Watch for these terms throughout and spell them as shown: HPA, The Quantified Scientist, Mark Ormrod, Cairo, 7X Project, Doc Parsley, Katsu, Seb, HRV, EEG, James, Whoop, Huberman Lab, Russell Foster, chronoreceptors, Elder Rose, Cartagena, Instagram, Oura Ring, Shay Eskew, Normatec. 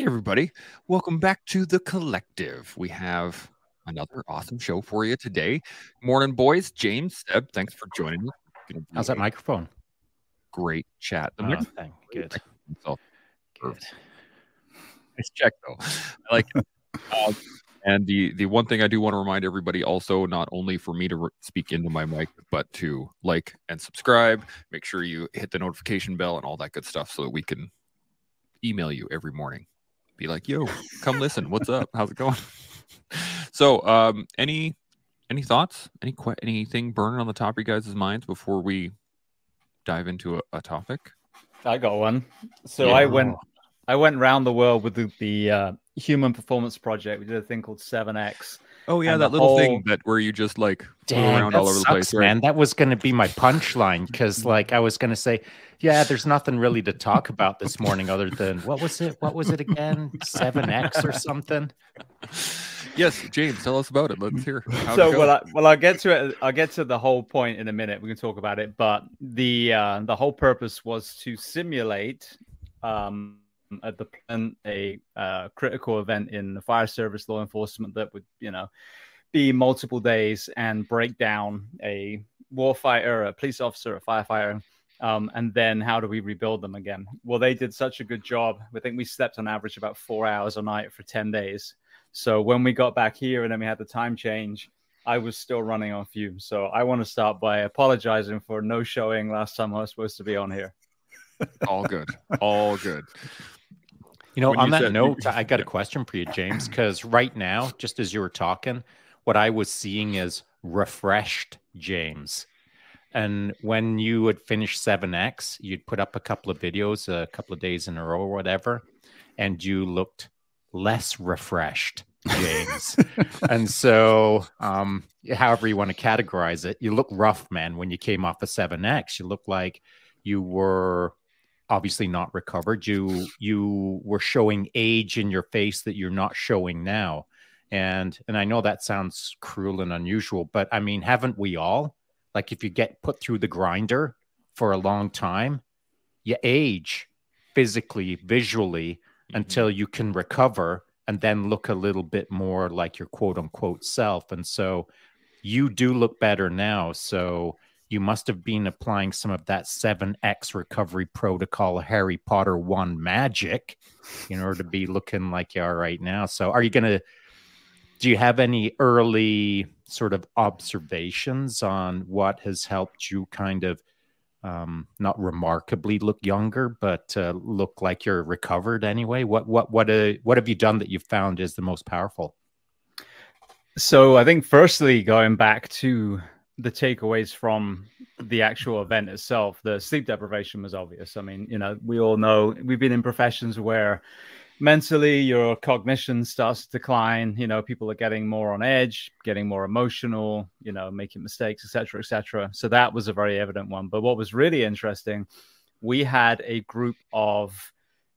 Hey, everybody. Welcome back to The Collective. We have another awesome show for you today. Morning, boys. James, Seb, thanks for joining us. How's that microphone? Great chat. The microphone. Good. Good. Nice check, though. I like it. And the one thing I do want to remind everybody also, not only for me to speak into my mic, but to like and subscribe. Make sure you hit the notification bell and all that good stuff so that we can email you every morning. Be like, yo, come listen. What's up? How's it going? So, any thoughts? Anything burning on the top of you guys' minds before we dive into a topic? I got one. So yeah. I went round the world with the Human Performance Project. We did a thing called 7X. Oh yeah, that little thing that where you just like go around all over the place. Right? Man, that was going to be my punchline because like I was going to say, yeah, there's nothing really to talk about this morning other than what was it again, 7X or something. Yes, James, tell us about it. Let's hear. So well, I'll get to it. I'll get to the whole point in a minute. We can talk about it, but the whole purpose was to simulate a critical event in the fire service, law enforcement that would, you know, be multiple days and break down a warfighter, a police officer, a firefighter, and then how do we rebuild them again? Well, they did such a good job. I think we slept on average about 4 hours a night for 10 days. So when we got back here and then we had the time change, I was still running on fumes. So I want to start by apologizing for no showing last time I was supposed to be on here. All good. All good. You know, on that note, I got a question for you, James, because right now, just as you were talking, what I was seeing is refreshed James. And when you would finish 7X, you'd put up a couple of videos, a couple of days in a row or whatever, and you looked less refreshed, James. And so, however you want to categorize it, you look rough, man. When you came off of 7X, you look like you were obviously not recovered. You were showing age in your face that you're not showing now. And I know that sounds cruel and unusual, but I mean, haven't we all? Like if you get put through the grinder for a long time, you age physically, visually, mm-hmm. until you can recover and then look a little bit more like your quote unquote self. And so you do look better now. So you must have been applying some of that 7X recovery protocol, Harry Potter 1 magic in order to be looking like you are right now. So are you going to, do you have any early sort of observations on what has helped you kind of not remarkably look younger, but look like you're recovered anyway? What have you done that you've found is the most powerful? So I think firstly, going back to the takeaways from the actual event itself, the sleep deprivation was obvious. I mean, you know, we all know we've been in professions where mentally your cognition starts to decline. You know, people are getting more on edge, getting more emotional, you know, making mistakes, et cetera, et cetera. So that was a very evident one. But what was really interesting, we had a group of,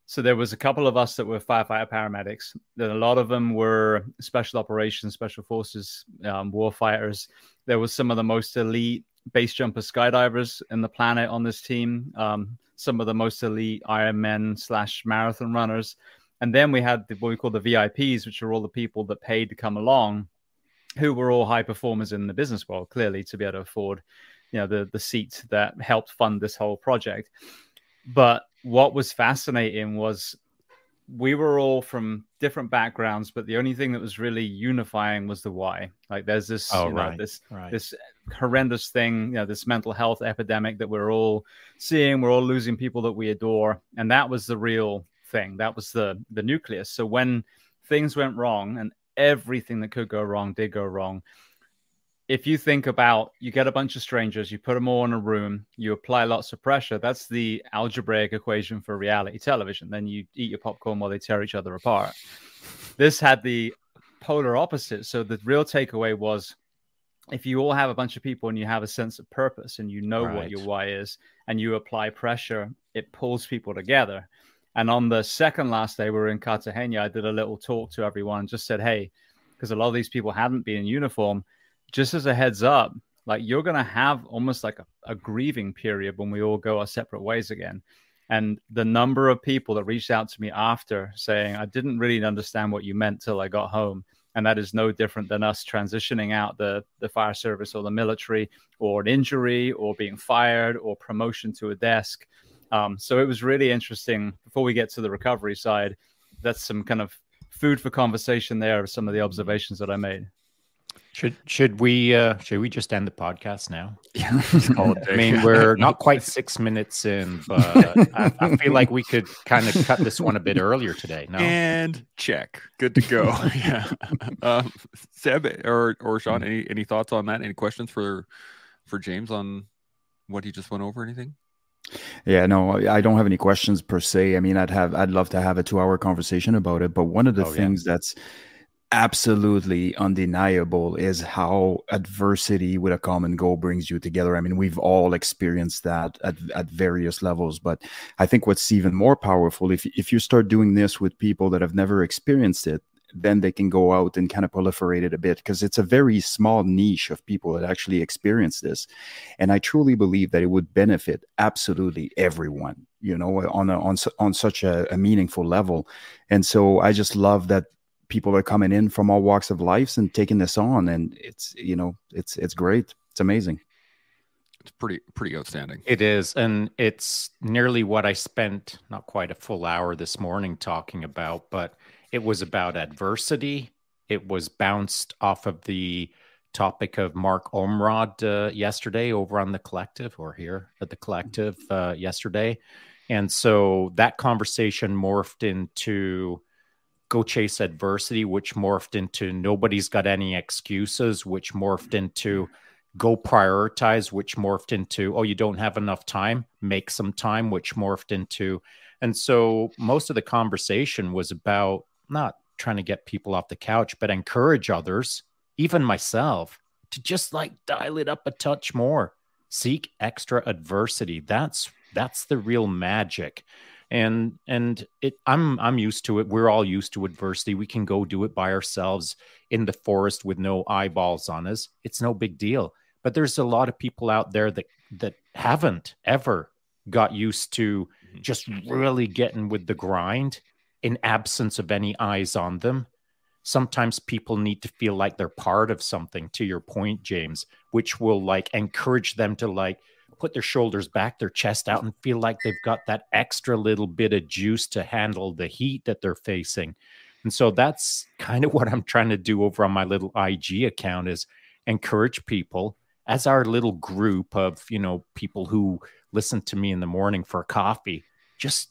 so there was a couple of us that were firefighter paramedics. Then a lot of them were special operations, special forces, warfighters. There was some of the most elite base jumper skydivers in the planet on this team. Some of the most elite Ironman/marathon runners. And then we had what we call the VIPs, which are all the people that paid to come along, who were all high performers in the business world, clearly, to be able to afford, you know, the seats that helped fund this whole project. But what was fascinating was we were all from different backgrounds, but the only thing that was really unifying was the why. Like there's this, this horrendous thing, you know, this mental health epidemic that we're all seeing. We're all losing people that we adore. And that was the real thing. That was the nucleus. So when things went wrong, and everything that could go wrong did go wrong, if you think about, you get a bunch of strangers, you put them all in a room, you apply lots of pressure. That's the algebraic equation for reality television. Then you eat your popcorn while they tear each other apart. This had the polar opposite. So the real takeaway was, if you all have a bunch of people and you have a sense of purpose and you know what your why is and you apply pressure, it pulls people together. And on the second last day, we were in Cartagena. I did a little talk to everyone, just said, hey, because a lot of these people hadn't been in uniform, just as a heads up, like you're going to have almost like a grieving period when we all go our separate ways again. And the number of people that reached out to me after saying, I didn't really understand what you meant till I got home. And that is no different than us transitioning out the fire service or the military or an injury or being fired or promotion to a desk. So it was really interesting. Before we get to the recovery side, that's some kind of food for conversation there of some of the observations that I made. Should we just end the podcast now? Yeah. I mean, we're not quite 6 minutes in, but I feel like we could kind of cut this one a bit earlier today. No? And check. Good to go. Yeah. Seb or Sean, any thoughts on that? Any questions for James on what he just went over? Anything? Yeah, no, I don't have any questions per se. I mean, I'd love to have a 2-hour conversation about it, but one of the things that's absolutely undeniable is how adversity with a common goal brings you together. I mean, we've all experienced that at various levels, but I think what's even more powerful, if you start doing this with people that have never experienced it, then they can go out and kind of proliferate it a bit, because it's a very small niche of people that actually experience this. And I truly believe that it would benefit absolutely everyone, you know, on such a meaningful level. And so I just love that people are coming in from all walks of life and taking this on. And it's, you know, it's great. It's amazing. It's pretty outstanding. It is. And it's nearly what I spent not quite a full hour this morning talking about, but it was about adversity. It was bounced off of the topic of Mark Ormrod yesterday over on The Collective, or here at The Collective yesterday. And so that conversation morphed into go chase adversity, which morphed into nobody's got any excuses, which morphed into go prioritize, which morphed into, oh, you don't have enough time, make some time, which morphed into. And so most of the conversation was about not trying to get people off the couch, but encourage others, even myself, to just like dial it up a touch more, seek extra adversity. That's the real magic. And I'm used to it. We're all used to adversity. We can go do it by ourselves in the forest with no eyeballs on us. It's no big deal, but there's a lot of people out there that haven't ever got used to just really getting with the grind in absence of any eyes on them. Sometimes people need to feel like they're part of something, to your point, James, which will like encourage them to like put their shoulders back, their chest out, and feel like they've got that extra little bit of juice to handle the heat that they're facing. And so that's kind of what I'm trying to do over on my little IG account, is encourage people as our little group of, you know, people who listen to me in the morning for coffee. Just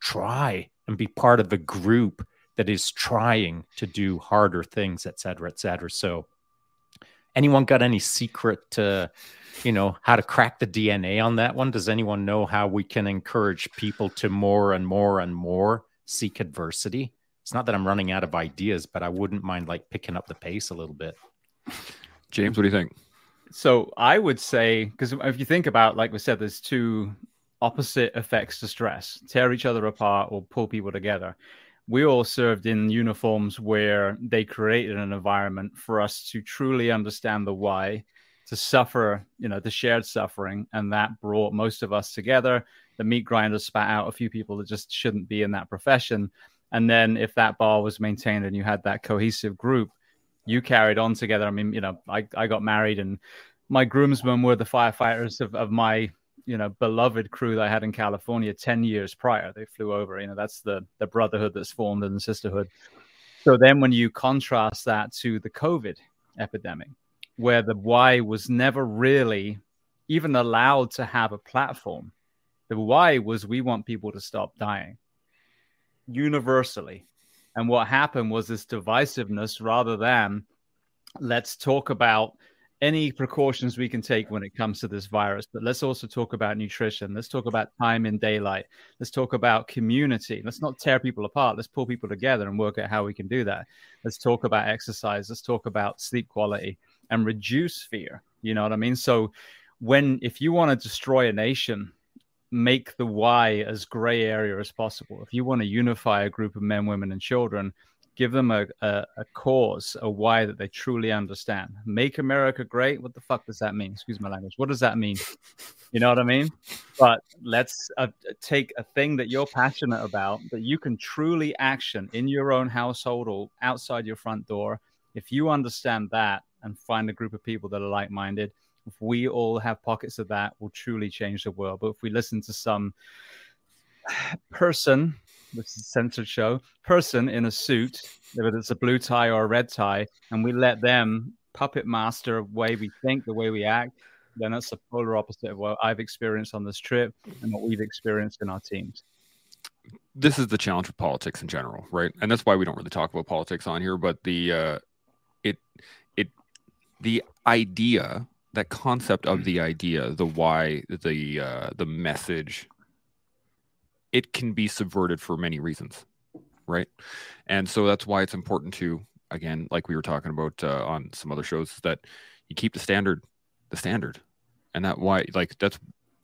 try and be part of a group that is trying to do harder things, et cetera, et cetera. So anyone got any secret, you know, how to crack the DNA on that one? Does anyone know how we can encourage people to more and more and more seek adversity? It's not that I'm running out of ideas, but I wouldn't mind like picking up the pace a little bit. James, what do you think? So I would say, because if you think about, like we said, there's two opposite effects to stress: tear each other apart or pull people together. We all served in uniforms where they created an environment for us to truly understand the why, to suffer, you know, the shared suffering. And that brought most of us together. The meat grinder spat out a few people that just shouldn't be in that profession. And then if that bar was maintained and you had that cohesive group, you carried on together. I mean, you know, I got married and my groomsmen were the firefighters of my, you know, beloved crew that I had in California 10 years prior. They flew over, you know, that's the brotherhood that's formed and the sisterhood. So then when you contrast that to the COVID epidemic, where the why was never really even allowed to have a platform, the why was we want people to stop dying universally. And what happened was this divisiveness rather than let's talk about any precautions we can take when it comes to this virus, but let's also talk about nutrition. Let's talk about time in daylight. Let's talk about community. Let's not tear people apart. Let's pull people together and work out how we can do that. Let's talk about exercise. Let's talk about sleep quality and reduce fear. You know what I mean? So if you want to destroy a nation, make the why as gray area as possible. If you want to unify a group of men, women, and children, give them a cause, a why that they truly understand. Make America great. What the fuck does that mean? Excuse my language. What does that mean? You know what I mean? But let's take a thing that you're passionate about, that you can truly action in your own household or outside your front door. If you understand that and find a group of people that are like-minded, if we all have pockets of that, we'll truly change the world. But if we listen to some person, this is a censored show, person in a suit, whether it's a blue tie or a red tie, and we let them puppet master the way we think, the way we act, then that's the polar opposite of what I've experienced on this trip and what we've experienced in our teams. This is the challenge with politics in general, right? And that's why we don't really talk about politics on here, but the idea, that concept of the idea, the why, the message, it can be subverted for many reasons, right? And so that's why it's important to, again, like we were talking about on some other shows, is that you keep the standard, and that why, like, that's,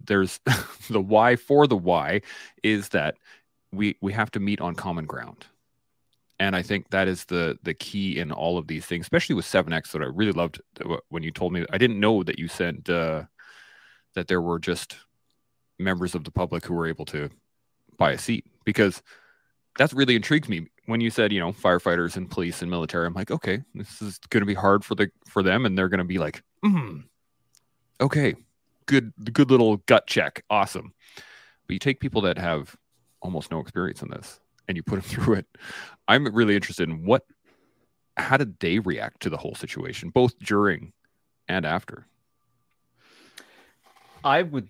there's the why for the why is that we have to meet on common ground. And I think that is the key in all of these things, especially with 7X, that I really loved when you told me. I didn't know that you said that there were just members of the public who were able to buy a seat, because that's really intrigued me when you said, you know, firefighters and police and military. I'm like, okay, this is going to be hard for them, and they're going to be like, okay, good little gut check. Awesome. But you take people that have almost no experience in this and you put them through it. I'm really interested in how did they react to the whole situation, both during and after? I would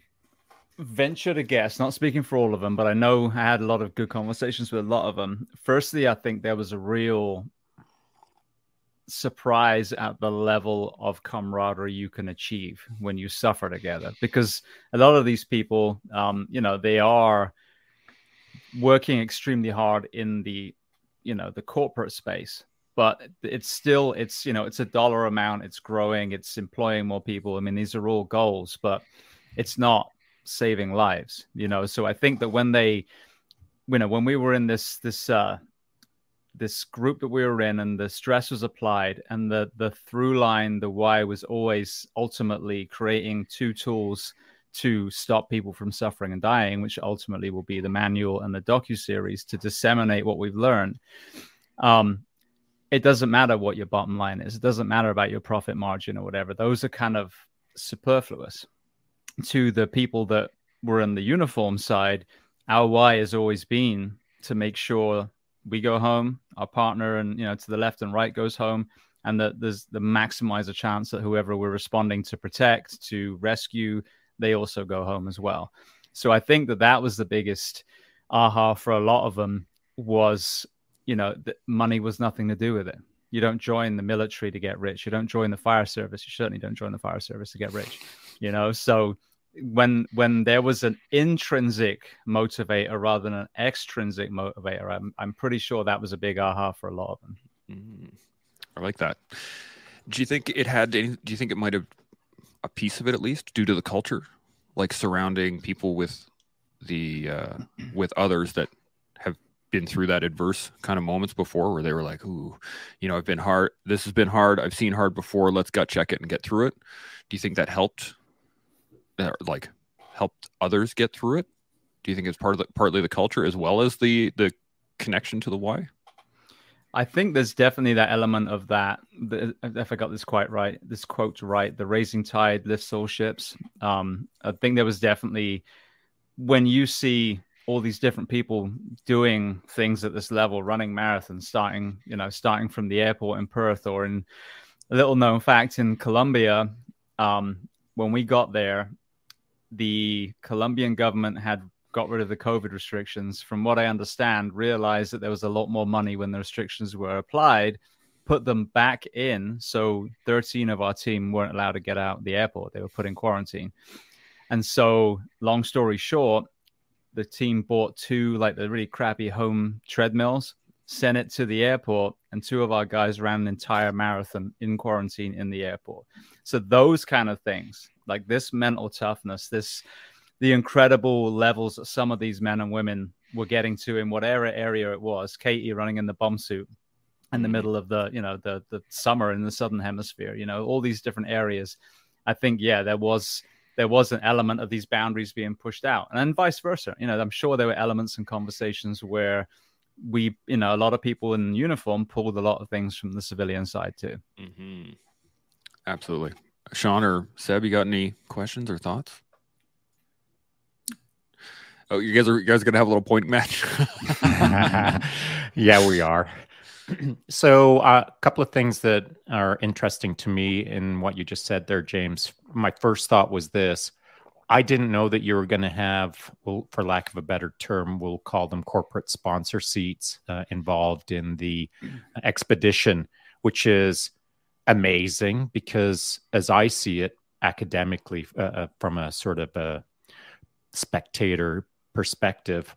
venture to guess, not speaking for all of them, but I know I had a lot of good conversations with a lot of them. Firstly, I think there was a real surprise at the level of camaraderie you can achieve when you suffer together, because a lot of these people, you know, they are working extremely hard in the, you know, the corporate space, but it's still, it's, you know, it's a dollar amount, it's growing, it's employing more people. I mean, these are all goals, but it's not saving lives, you know? So I think that when they, you know, when we were in this group that we were in, and the stress was applied, and the through line, the why, was always ultimately creating two tools to stop people from suffering and dying, which ultimately will be the manual and the docuseries to disseminate what we've learned. It doesn't matter what your bottom line is. It doesn't matter about your profit margin or whatever. Those are kind of superfluous to the people that were in the uniform side. Our why has always been to make sure we go home, our partner, and, you know, to the left and right goes home, and that there's the maximizer chance that whoever we're responding to protect, to rescue, they also go home as well. So I think that was the biggest aha for a lot of them, was, you know, that money was nothing to do with it. You don't join the military to get rich. You don't join the fire service. You certainly don't join the fire service to get rich, you know? So when there was an intrinsic motivator rather than an extrinsic motivator, I'm pretty sure that was a big aha for a lot of them. I like that. Do you think it might have, a piece of it at least, due to the culture, like surrounding people with the with others that have been through that adverse kind of moments before, where they were like, ooh, you know, I've been hard, this has been hard, I've seen hard before, let's gut check it and get through it? Do you think that helped, like, helped others get through it? Do you think it's partly the culture as well as the connection to the why? I think there's definitely that element of that. If I got this quite right, this quote right, the rising tide lifts all ships. I think there was definitely, when you see all these different people doing things at this level, running marathons, starting from the airport in Perth, or, in a little known fact, in Colombia, when we got there, the Colombian government had got rid of the COVID restrictions, from what I understand, realized that there was a lot more money when the restrictions were applied, put them back in. So 13 of our team weren't allowed to get out of the airport. They were put in quarantine. And so, long story short, the team bought two, like, the really crappy home treadmills, sent it to the airport, and two of our guys ran an entire marathon in quarantine in the airport. So those kind of things, like this mental toughness, the incredible levels that some of these men and women were getting to in whatever area it was. Katie running in the bomb suit in the middle of the, you know, the summer in the Southern Hemisphere, you know, all these different areas. I think, yeah, there was there was an element of these boundaries being pushed out, and then vice versa. You know, I'm sure there were elements and conversations where we, you know, a lot of people in uniform pulled a lot of things from the civilian side too. Mm-hmm. Absolutely. Sean or Seb, you got any questions or thoughts? Oh, you guys are going to have a little point match. Yeah, we are. So a couple of things that are interesting to me in what you just said there, James. My first thought was this. I didn't know that you were going to have, well, for lack of a better term, we'll call them corporate sponsor seats involved in the expedition, which is amazing because as I see it academically from a sort of a spectator perspective,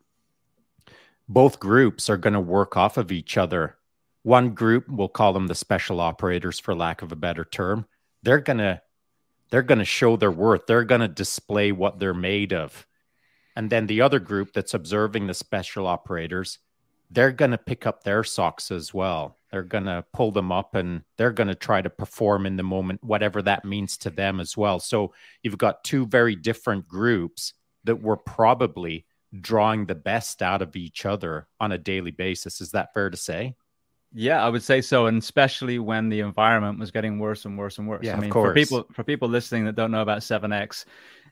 both groups are going to work off of each other. One group, we'll call them the special operators for lack of a better term, they're going to show their worth. They're going to display what they're made of. And then the other group that's observing the special operators, they're going to pick up their socks as well. They're going to pull them up and they're going to try to perform in the moment, whatever that means to them as well. So you've got two very different groups that were probably drawing the best out of each other on a daily basis. Is that fair to say? Yeah, I would say so. And especially when the environment was getting worse and worse and worse. Yeah, I mean, of course. For people listening that don't know about 7X,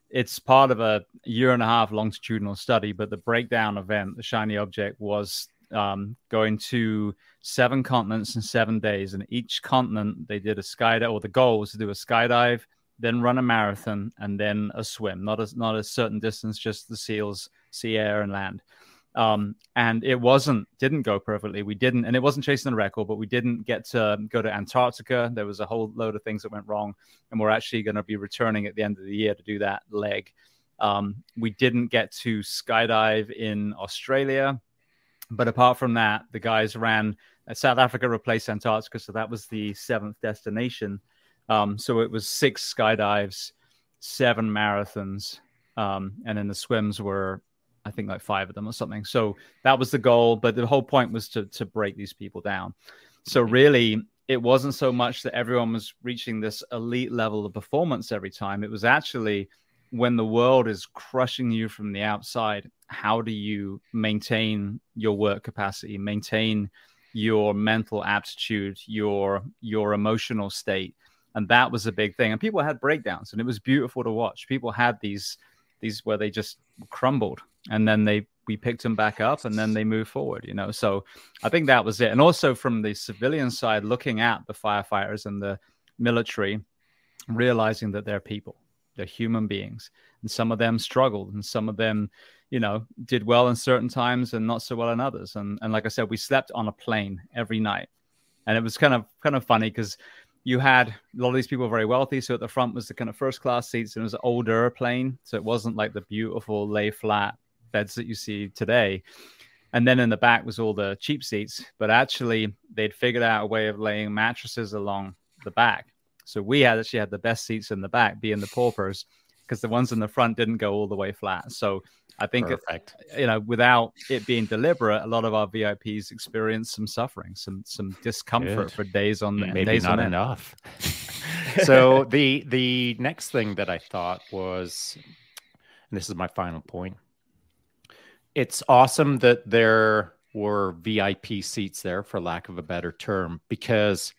it's part of a 1.5-year longitudinal study, but the breakdown event, the shiny object, was going to 7 continents in 7 days. And each continent, they did a skydive, or the goal was to do a skydive, then run a marathon, and then a swim. Not a certain distance, just the seals, sea, air, and land. And it didn't go perfectly. We didn't, and it wasn't chasing the record, but we didn't get to go to Antarctica. There was a whole load of things that went wrong, and we're actually going to be returning at the end of the year to do that leg. We didn't get to skydive in Australia, but apart from that, the guys ran. South Africa replaced Antarctica, so that was the 7th destination. So it was 6 skydives, 7 marathons, and then the swims were, I think, like 5 of them or something. So that was the goal. But the whole point was to break these people down. So really, it wasn't so much that everyone was reaching this elite level of performance every time. It was actually when the world is crushing you from the outside, how do you maintain your work capacity, maintain your mental aptitude, your emotional state? And that was a big thing. And people had breakdowns, and it was beautiful to watch. People had these where they just crumbled, and then we picked them back up, and then they moved forward, you know? So I think that was it. And also from the civilian side, looking at the firefighters and the military, realizing that they're people, they're human beings. And some of them struggled, and some of them, you know, did well in certain times and not so well in others. And like I said, we slept on a plane every night, and it was kind of funny because you had a lot of these people very wealthy. So at the front was the kind of first class seats, and it was an older plane. So it wasn't like the beautiful lay flat beds that you see today. And then in the back was all the cheap seats, but actually they'd figured out a way of laying mattresses along the back. So we actually had the best seats in the back, being the paupers, because the ones in the front didn't go all the way flat. So I think, you know, without it being deliberate, a lot of our VIPs experience some suffering, some discomfort for days on end. Maybe not enough. So the next thing that I thought was, and this is my final point, it's awesome that there were VIP seats there, for lack of a better term, because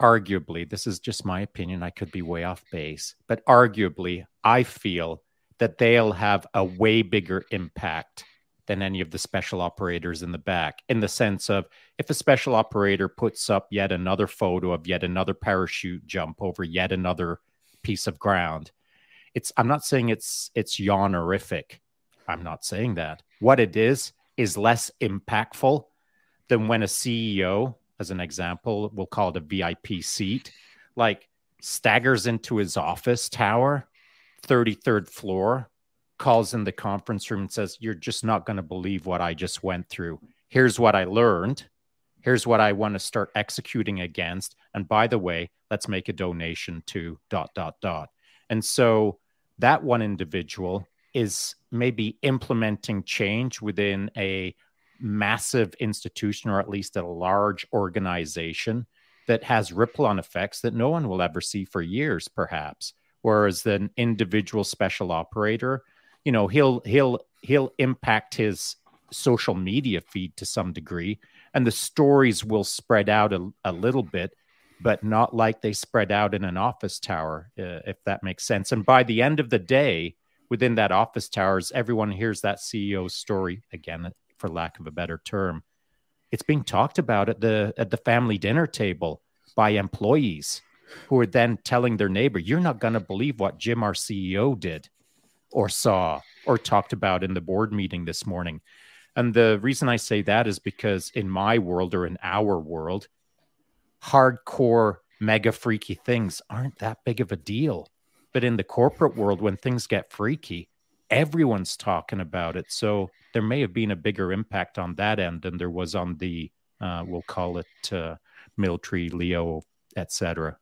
arguably, this is just my opinion, I could be way off base, but arguably, I feel that they'll have a way bigger impact than any of the special operators in the back, in the sense of if a special operator puts up yet another photo of yet another parachute jump over yet another piece of ground, I'm not saying it's yawnerific. I'm not saying that. What it is less impactful than when a CEO, as an example, we'll call it a VIP seat, like staggers into his office tower, 33rd floor, calls in the conference room and says, "You're just not going to believe what I just went through. Here's what I learned. Here's what I want to start executing against. And by the way, let's make a donation to ... And so that one individual is maybe implementing change within a massive institution, or at least a large organization that has ripple on effects that no one will ever see for years, perhaps. whereas an individual special operator, you know, he'll impact his social media feed to some degree, and the stories will spread out a little bit, but not like they spread out in an office tower, if that makes sense. And by the end of the day, within that office towers, everyone hears that CEO's story again, for lack of a better term. It's being talked about at the family dinner table by employees who are then telling their neighbor, you're not going to believe what Jim, our CEO, did or saw or talked about in the board meeting this morning. And the reason I say that is because in my world, or in our world, hardcore, mega freaky things aren't that big of a deal. But in the corporate world, when things get freaky, everyone's talking about it. So there may have been a bigger impact on that end than there was on the, we'll call it military, Leo, et cetera.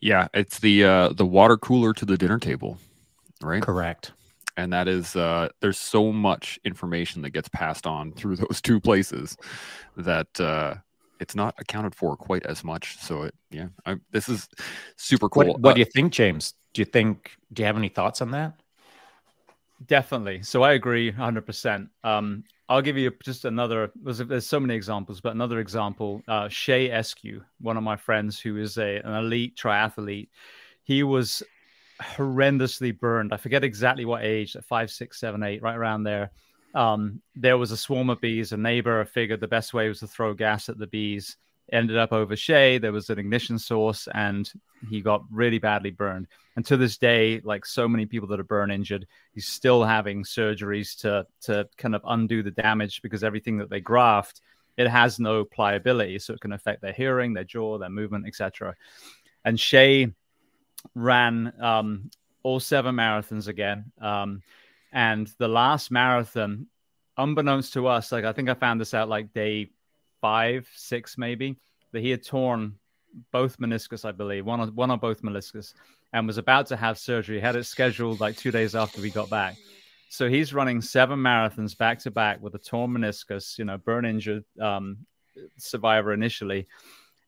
Yeah, it's the water cooler to the dinner table, right? Correct. And that is, there's so much information that gets passed on through those two places that it's not accounted for quite as much. So this is super cool. What do you think, James? Do you have any thoughts on that? Definitely. So I agree 100%. I'll give you just another, there's so many examples, but another example, Shay Eskew, one of my friends who is an elite triathlete. He was horrendously burned. I forget exactly what age, at 5, 6, 7, 8, right around there. There was a swarm of bees. A neighbor figured the best way was to throw gas at the bees. Ended up over Shay. There was an ignition source, and he got really badly burned. And to this day, like so many people that are burn injured, he's still having surgeries to kind of undo the damage, because everything that they graft, it has no pliability, so it can affect their hearing, their jaw, their movement, etc. And Shay ran all 7 marathons again. And the last marathon, unbeknownst to us, like I think I found this out like day 5, 6, maybe, that he had torn both meniscus, I believe, one on both meniscus, and was about to have surgery. Had it scheduled like 2 days after we got back. So he's running 7 marathons back to back with a torn meniscus, you know, burn injured survivor initially.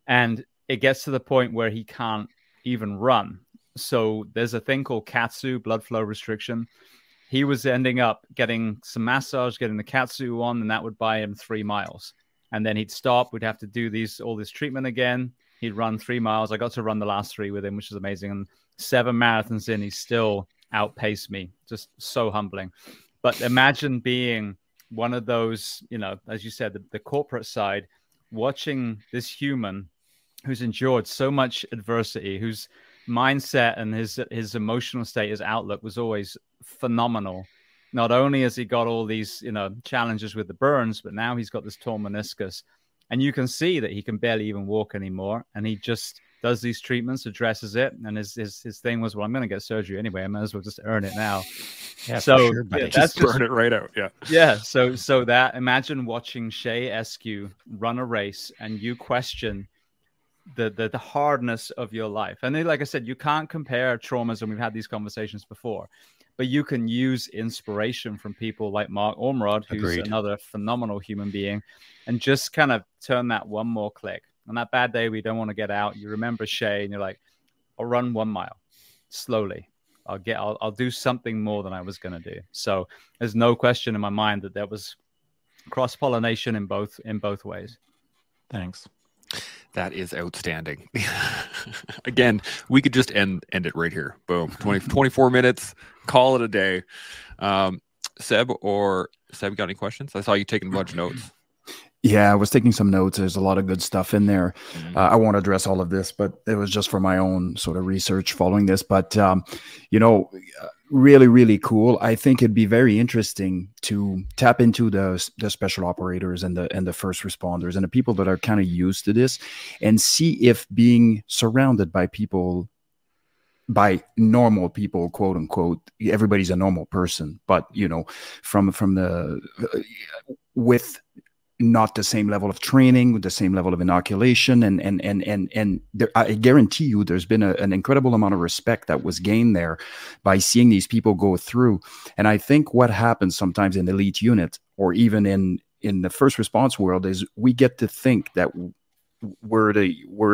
And it gets to the point where he can't even run. So there's a thing called Katsu, blood flow restriction. He was ending up getting some massage, getting the Katsu on, and that would buy him 3 miles. And then he'd stop. We'd have to do all this treatment again. He'd run 3 miles. I got to run the last 3 with him, which is amazing. And 7 marathons in, he still outpaced me. Just so humbling. But imagine being one of those, you know, as you said, the corporate side, watching this human who's endured so much adversity, who's mindset and his emotional state, his outlook was always phenomenal. Not only has he got all these, you know, challenges with the burns, but now he's got this torn meniscus, and you can see that he can barely even walk anymore. And he just does these treatments, addresses it, and his thing was, well, I'm going to get surgery anyway. I might as well just earn it now. Yeah, so sure, yeah, just burn it right out. Yeah. Yeah. So that, imagine watching Shay Eskew run a race, and you question the hardness of your life. And then, like I said, you can't compare traumas, and we've had these conversations before, but you can use inspiration from people like Mark Ormrod, who's Agreed. Another phenomenal human being, and just kind of turn that one more click. On that bad day, we don't want to get out. You remember Shay, and you're like, I'll run 1 mile slowly. I'll do something more than I was going to do. So there's no question in my mind that there was cross-pollination in both ways. Thanks. That is outstanding. Again, we could just end it right here. Boom. 24 minutes. Call it a day. Seb, got any questions? I saw you taking a bunch of notes. Yeah, I was taking some notes. There's a lot of good stuff in there. I won't address all of this, but it was just for my own sort of research following this. But, you know, really, really cool. I think it'd be very interesting to tap into the special operators and the first responders and the people that are kind of used to this, and see if being surrounded by people, by normal people, quote unquote, everybody's a normal person, but, you know, with not the same level of training, with the same level of inoculation, and there, I guarantee you, there's been an incredible amount of respect that was gained there by seeing these people go through. And I think what happens sometimes in the elite unit, or even in the first response world, is we get to think that we're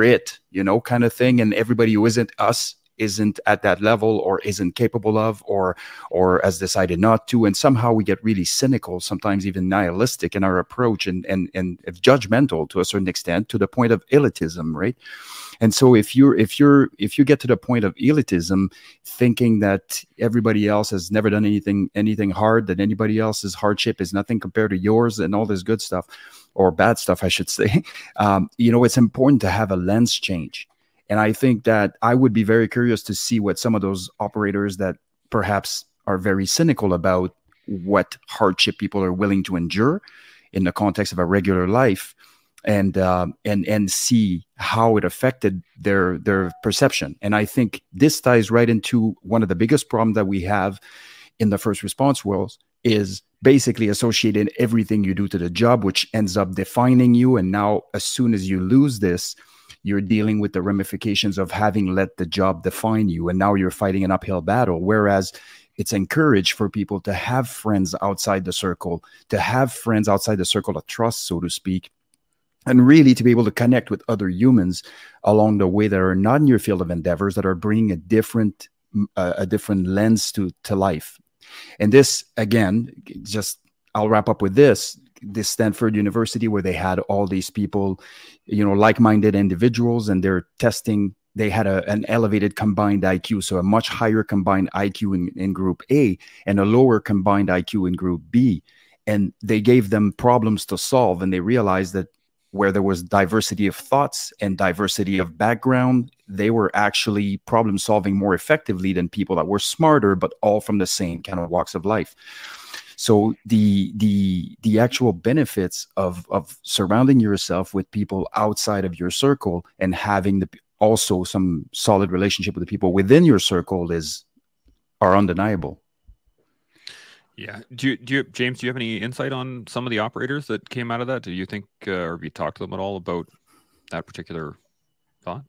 it, you know, kind of thing, and everybody who isn't us isn't at that level or isn't capable of or has decided not to. And somehow we get really cynical, sometimes even nihilistic in our approach and judgmental to a certain extent, to the point of elitism, right? And so if you get to the point of elitism, thinking that everybody else has never done anything hard, that anybody else's hardship is nothing compared to yours and all this good stuff, or bad stuff, I should say, you know, it's important to have a lens change. And I think that I would be very curious to see what some of those operators that perhaps are very cynical about what hardship people are willing to endure in the context of a regular life, and see how it affected their perception. And I think this ties right into one of the biggest problems that we have in the first response world, is basically associating everything you do to the job, which ends up defining you. And now as soon as you lose this, you're dealing with the ramifications of having let the job define you. And now you're fighting an uphill battle, whereas it's encouraged for people to have friends outside the circle, of trust, so to speak, and really to be able to connect with other humans along the way that are not in your field of endeavors, that are bringing a different lens to life. And this, again, just I'll wrap up with this. This Stanford University, where they had all these people, you know, like-minded individuals, and they're testing. They had an elevated combined IQ, so a much higher combined IQ in group A and a lower combined IQ in group B. And they gave them problems to solve, and they realized that where there was diversity of thoughts and diversity of background, they were actually problem solving more effectively than people that were smarter, but all from the same kind of walks of life. So the actual benefits of surrounding yourself with people outside of your circle and having also some solid relationship with the people within your circle are undeniable. Yeah. James, do you have any insight on some of the operators that came out of that? Do you think, or have you talked to them at all about that particular thought?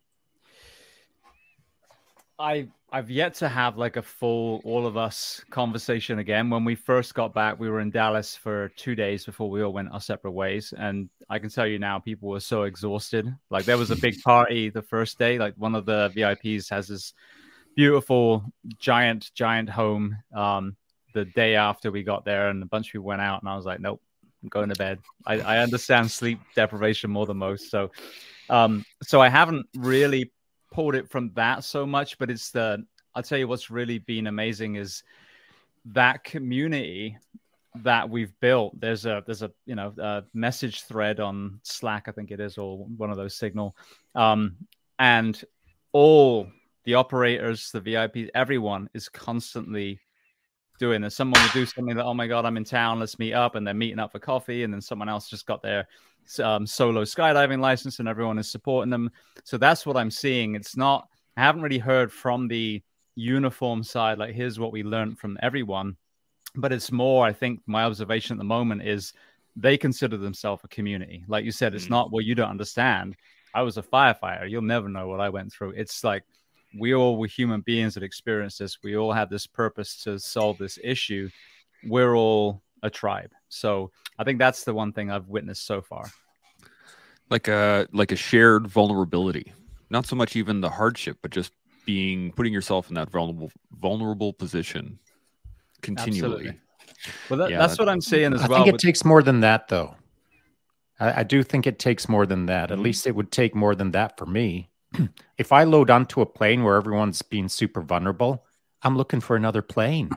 I've yet to have like a full all of us conversation again. When we first got back, we were in Dallas for 2 days before we all went our separate ways. And I can tell you now, people were so exhausted. Like there was a big party the first day. Like one of the VIPs has this beautiful, giant home, the day after we got there, and a bunch of people went out, and I was like, nope, I'm going to bed. I understand sleep deprivation more than most. So I haven't really pulled it from that so much, but I'll tell you what's really been amazing is that community that we've built. There's a, you know, a message thread on Slack, I think it is, or one of those Signal. And all the operators, the VIPs, everyone is constantly doing this. Someone will do something that, oh my god, I'm in town, let's meet up, and they're meeting up for coffee, and then someone else just got their solo skydiving license, and everyone is supporting them. So that's what I'm seeing. It's not, I haven't really heard from the uniform side, like here's what we learned from everyone, but it's more, I think my observation at the moment is they consider themselves a community. Like you said, it's not, well, you don't understand, I was a firefighter, you'll never know what I went through. It's like, we all were human beings that experienced this. We all had this purpose to solve this issue. We're all a tribe. So I think that's the one thing I've witnessed so far. Like a shared vulnerability, not so much even the hardship, but just putting yourself in that vulnerable position continually. Absolutely. Well, that's what I'm seeing as well. I think it takes more than that, though. I do think it takes more than that. At least it would take more than that for me. If I load onto a plane where everyone's being super vulnerable, I'm looking for another plane.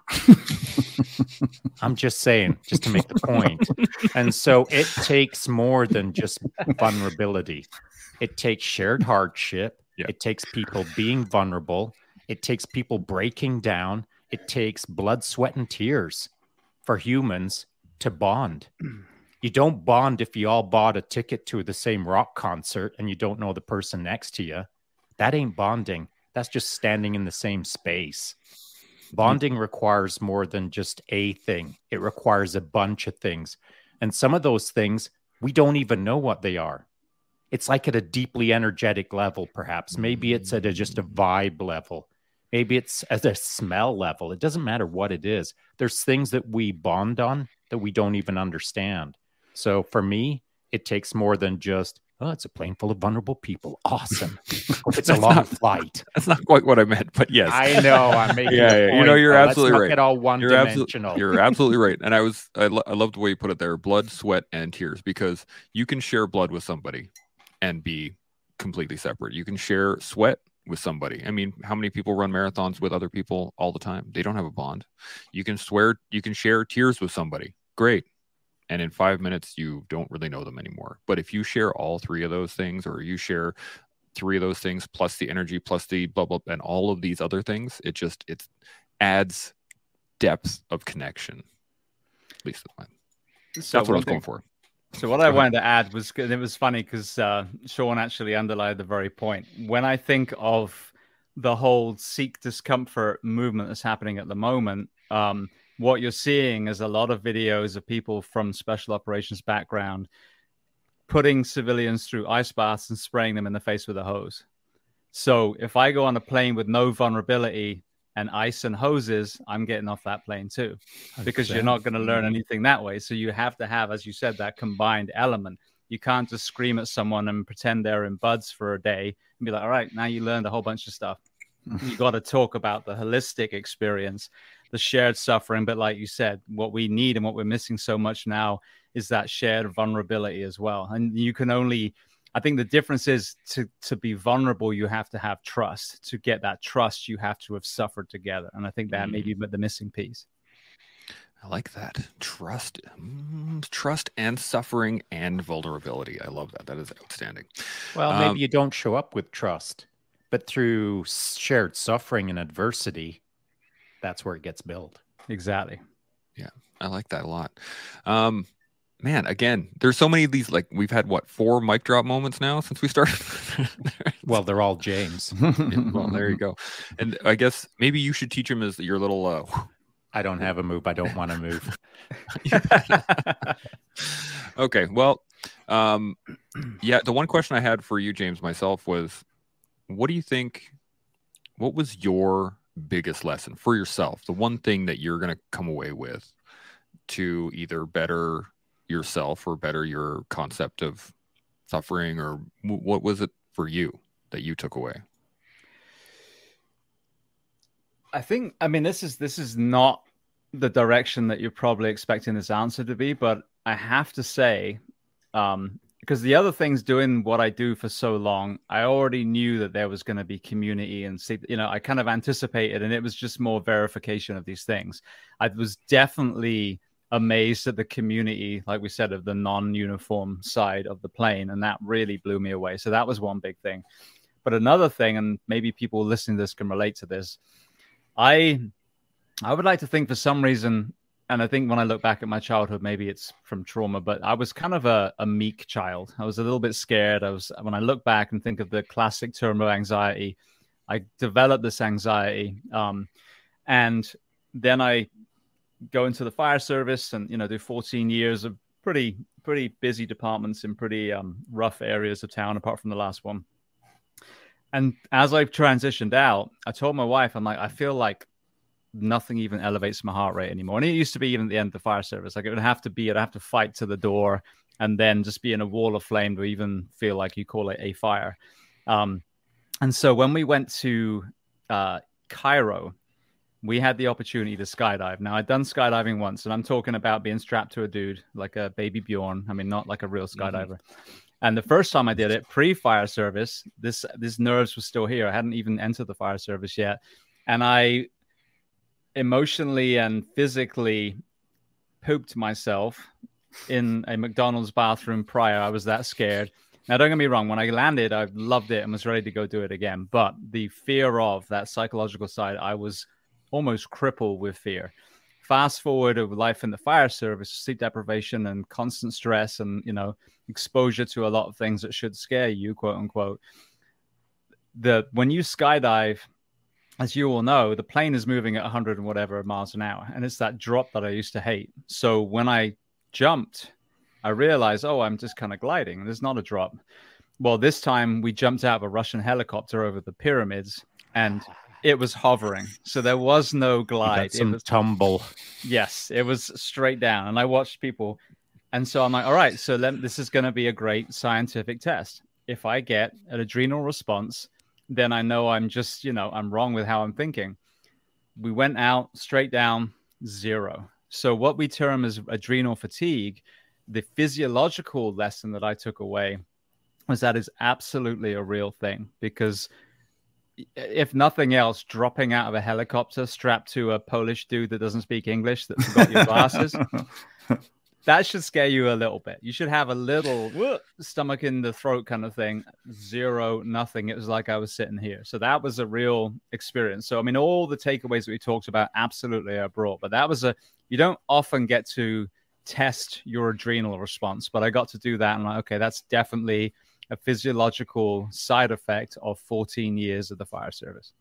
I'm just saying, just to make the point. And so it takes more than just vulnerability. It takes shared hardship. Yeah. It takes people being vulnerable. It takes people breaking down. It takes blood, sweat, and tears for humans to bond. You don't bond if you all bought a ticket to the same rock concert and you don't know the person next to you. That ain't bonding. That's just standing in the same space. Bonding requires more than just a thing. It requires a bunch of things. And some of those things, we don't even know what they are. It's like at a deeply energetic level, perhaps. Maybe it's at just a vibe level. Maybe it's at a smell level. It doesn't matter what it is. There's things that we bond on that we don't even understand. So for me, it takes more than just Oh, it's a plane full of vulnerable people. Awesome. It's a long flight. That's not quite what I meant, but yes. I know. I'm making a point. You know, you're absolutely right. Let's not get all one-dimensional. You're absolutely right. And I love the way you put it there. Blood, sweat, and tears. Because you can share blood with somebody and be completely separate. You can share sweat with somebody. I mean, how many people run marathons with other people all the time? They don't have a bond. You can share tears with somebody. Great. And in 5 minutes, you don't really know them anymore. But if you share all three of those things, or you share three of those things, plus the energy, plus the blah, blah, and all of these other things, it adds depth of connection. At least that's mine. So that's what I was going for. So what I wanted to add was, and it was funny because Sean actually underlined the very point. When I think of the whole seek discomfort movement that's happening at the moment, what you're seeing is a lot of videos of people from special operations background putting civilians through ice baths and spraying them in the face with a hose. So if I go on a plane with no vulnerability and ice and hoses, I'm getting off that plane too, because you're not going to learn anything that way. So you have to have, as you said, that combined element. You can't just scream at someone and pretend they're in buds for a day and be like, all right, now you learned a whole bunch of stuff. You got to talk about the holistic experience, the shared suffering. But like you said, what we need and what we're missing so much now is that shared vulnerability as well. And you can only, I think the difference is to be vulnerable, you have to have trust. To get that trust, you have to have suffered together. And I think that may be the missing piece. I like that. Trust and suffering and vulnerability. I love that. That is outstanding. Well, maybe you don't show up with trust, but through shared suffering and adversity, that's where it gets built. Exactly. Yeah, I like that a lot. Man, again, there's so many of these, like we've had, what, 4 mic drop moments now since we started? Well, they're all James. Yeah, well, there you go. And I guess maybe you should teach him as your little... I don't have a move. I don't want to move. Okay, well, yeah, the one question I had for you, James, myself was, what do you think, what was your biggest lesson for yourself? The one thing that you're going to come away with to either better yourself or better your concept of suffering, or what was it for you that you took away? I think, I mean, this is not the direction that you're probably expecting this answer to be, but I have to say, because the other things, doing what I do for so long, I already knew that there was going to be community and, you know, I kind of anticipated, and it was just more verification of these things. I was definitely amazed at the community, like we said, of the non-uniform side of the plane. And that really blew me away. So that was one big thing. But another thing, and maybe people listening to this can relate to this, I would like to think for some reason, and I think when I look back at my childhood, maybe it's from trauma, but I was kind of a meek child. I was a little bit scared. When I look back and think of the classic term of anxiety, I developed this anxiety. And then I go into the fire service and, you know, do 14 years of pretty busy departments in pretty rough areas of town, apart from the last one. And as I've transitioned out, I told my wife, I'm like, I feel like nothing even elevates my heart rate anymore. And it used to be even at the end of the fire service, like I'd have to fight to the door and then just be in a wall of flame to even feel like you call it a fire. And so when we went to Cairo, we had the opportunity to skydive. Now, I'd done skydiving once, and I'm talking about being strapped to a dude like a baby Bjorn. I mean, not like a real skydiver. And the first time I did it, pre-fire service, this nerves was still here. I hadn't even entered the fire service yet. And I emotionally and physically pooped myself in a McDonald's bathroom prior. I was that scared. Now, don't get me wrong. When I landed, I loved it and was ready to go do it again. But the fear of that psychological side, I was almost crippled with fear. Fast forward of life in the fire service, sleep deprivation and constant stress and, you know, exposure to a lot of things that should scare you, quote unquote. When you skydive, as you all know, the plane is moving at 100 and whatever miles an hour. And it's that drop that I used to hate. So when I jumped, I realized, oh, I'm just kind of gliding. There's not a drop. Well, this time we jumped out of a Russian helicopter over the pyramids, and it was hovering. So there was no glide. It was tumble. Yes, it was straight down. And I watched people. And so I'm like, all right, so this is going to be a great scientific test. If I get an adrenal response, then I know I'm just, you know, I'm wrong with how I'm thinking. We went out straight down, zero. So what we term as adrenal fatigue, the physiological lesson that I took away was that is absolutely a real thing, because if nothing else, dropping out of a helicopter strapped to a Polish dude that doesn't speak English that forgot your glasses, that should scare you a little bit. You should have a little stomach in the throat kind of thing. Zero, nothing. It was like I was sitting here. So that was a real experience. So, I mean, all the takeaways that we talked about absolutely are brought, but that was you don't often get to test your adrenal response, but I got to do that. And like, okay, that's definitely a physiological side effect of 14 years of the fire service.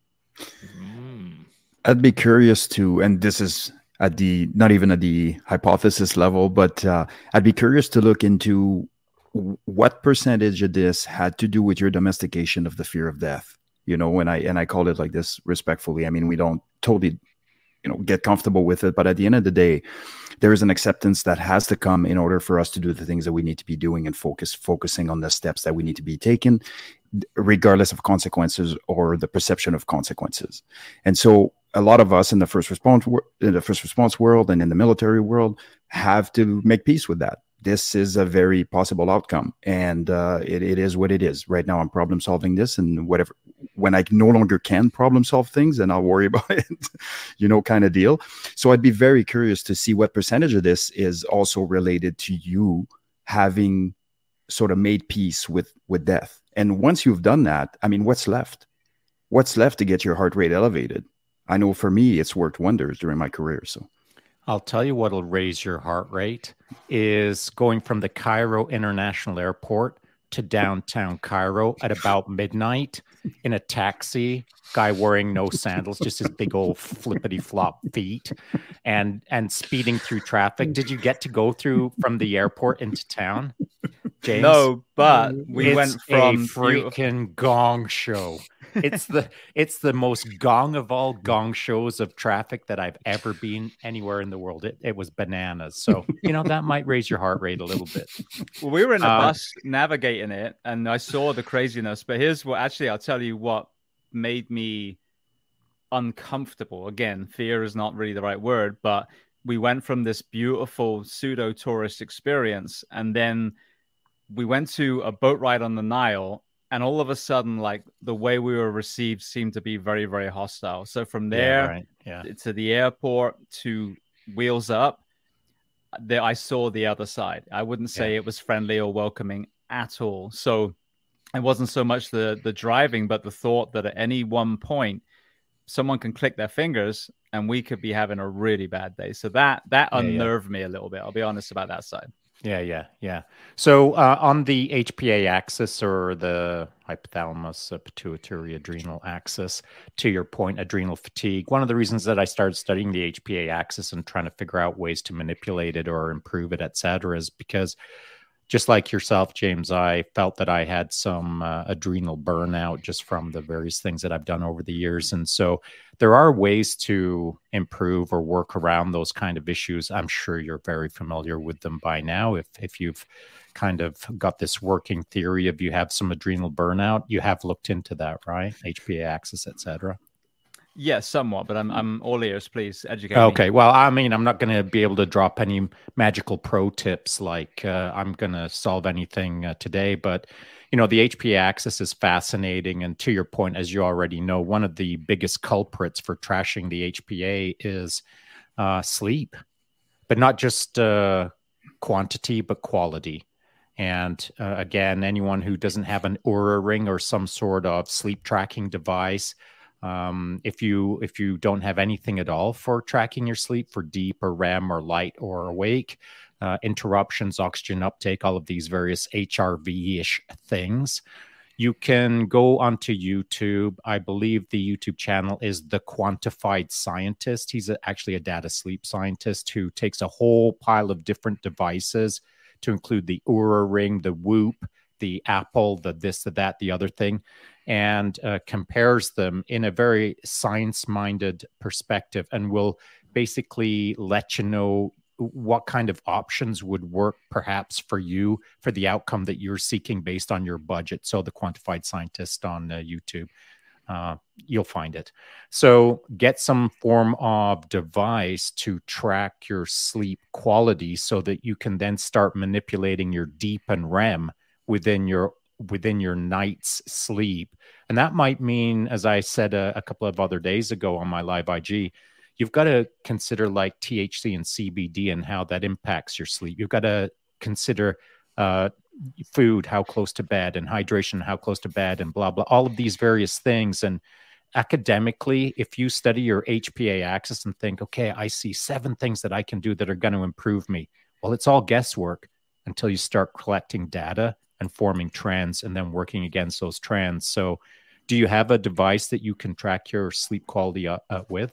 I'd be curious to, and this is at the, not even at the hypothesis level, but I'd be curious to look into what percentage of this had to do with your domestication of the fear of death. You know, when I call it like this respectfully, I mean, we don't totally, you know, get comfortable with it, but at the end of the day, there is an acceptance that has to come in order for us to do the things that we need to be doing and focusing on the steps that we need to be taking, regardless of consequences or the perception of consequences. And so a lot of us in the first response world and in the military world have to make peace with that. This is a very possible outcome, and it is what it is. Right now, I'm problem solving this, and whatever, when I no longer can problem solve things, then I'll worry about it, you know, kind of deal. So I'd be very curious to see what percentage of this is also related to you having sort of made peace with death. And once you've done that, I mean, what's left? What's left to get your heart rate elevated? I know for me, it's worked wonders during my career, so. I'll tell you what'll raise your heart rate is going from the Cairo International Airport to downtown Cairo at about midnight in a taxi, guy wearing no sandals, just his big old flippity flop feet, and speeding through traffic. Did you get to go through from the airport into town, James? No, but we went from a freaking gong show. It's the most gong of all gong shows of traffic that I've ever been anywhere in the world. It was bananas. So, you know, that might raise your heart rate a little bit. Well, we were in a bus navigating it, and I saw the craziness. But here's what, actually, I'll tell you what made me uncomfortable. Again, fear is not really the right word, but we went from this beautiful pseudo tourist experience, and then we went to a boat ride on the Nile. And all of a sudden, like, the way we were received seemed to be very, very hostile. So from there to the airport to Wheels Up, there I saw the other side. I wouldn't say it was friendly or welcoming at all. So it wasn't so much the driving, but the thought that at any one point, someone can click their fingers and we could be having a really bad day. So that unnerved me a little bit. I'll be honest about that side. Yeah. So on the HPA axis, or the hypothalamus, pituitary adrenal axis, to your point, adrenal fatigue, one of the reasons that I started studying the HPA axis and trying to figure out ways to manipulate it or improve it, et cetera, is because just like yourself, James, I felt that I had some adrenal burnout just from the various things that I've done over the years. And so there are ways to improve or work around those kind of issues. I'm sure you're very familiar with them by now. If you've kind of got this working theory of you have some adrenal burnout, you have looked into that, right? HPA axis, et cetera. Yes, somewhat, but I'm all ears. Please educate me. Okay. Well, I mean, I'm not going to be able to drop any magical pro tips like I'm going to solve anything today, but you know, the HPA axis is fascinating. And to your point, as you already know, one of the biggest culprits for trashing the HPA is sleep, but not just quantity, but quality. And again, anyone who doesn't have an Oura Ring or some sort of sleep tracking device, if you don't have anything at all for tracking your sleep, for deep or REM or light or awake, interruptions, oxygen uptake, all of these various HRV-ish things, you can go onto YouTube. I believe the YouTube channel is The Quantified Scientist. He's actually a data sleep scientist who takes a whole pile of different devices, to include the Oura Ring, the Whoop, the Apple, the this, the that, the other thing, and compares them in a very science-minded perspective, and will basically let you know what kind of options would work perhaps for you for the outcome that you're seeking based on your budget. So The Quantified Scientist on YouTube, you'll find it. So get some form of device to track your sleep quality so that you can then start manipulating your deep and REM within your night's sleep. And that might mean, as I said a couple of other days ago on my live IG, you've got to consider like THC and CBD and how that impacts your sleep. You've got to consider food, how close to bed, and hydration, how close to bed, and blah, blah, all of these various things. And academically, if you study your HPA axis and think, okay, I see 7 things that I can do that are going to improve me. Well, it's all guesswork until you start collecting data and forming trends and then working against those trends. So do you have a device that you can track your sleep quality with?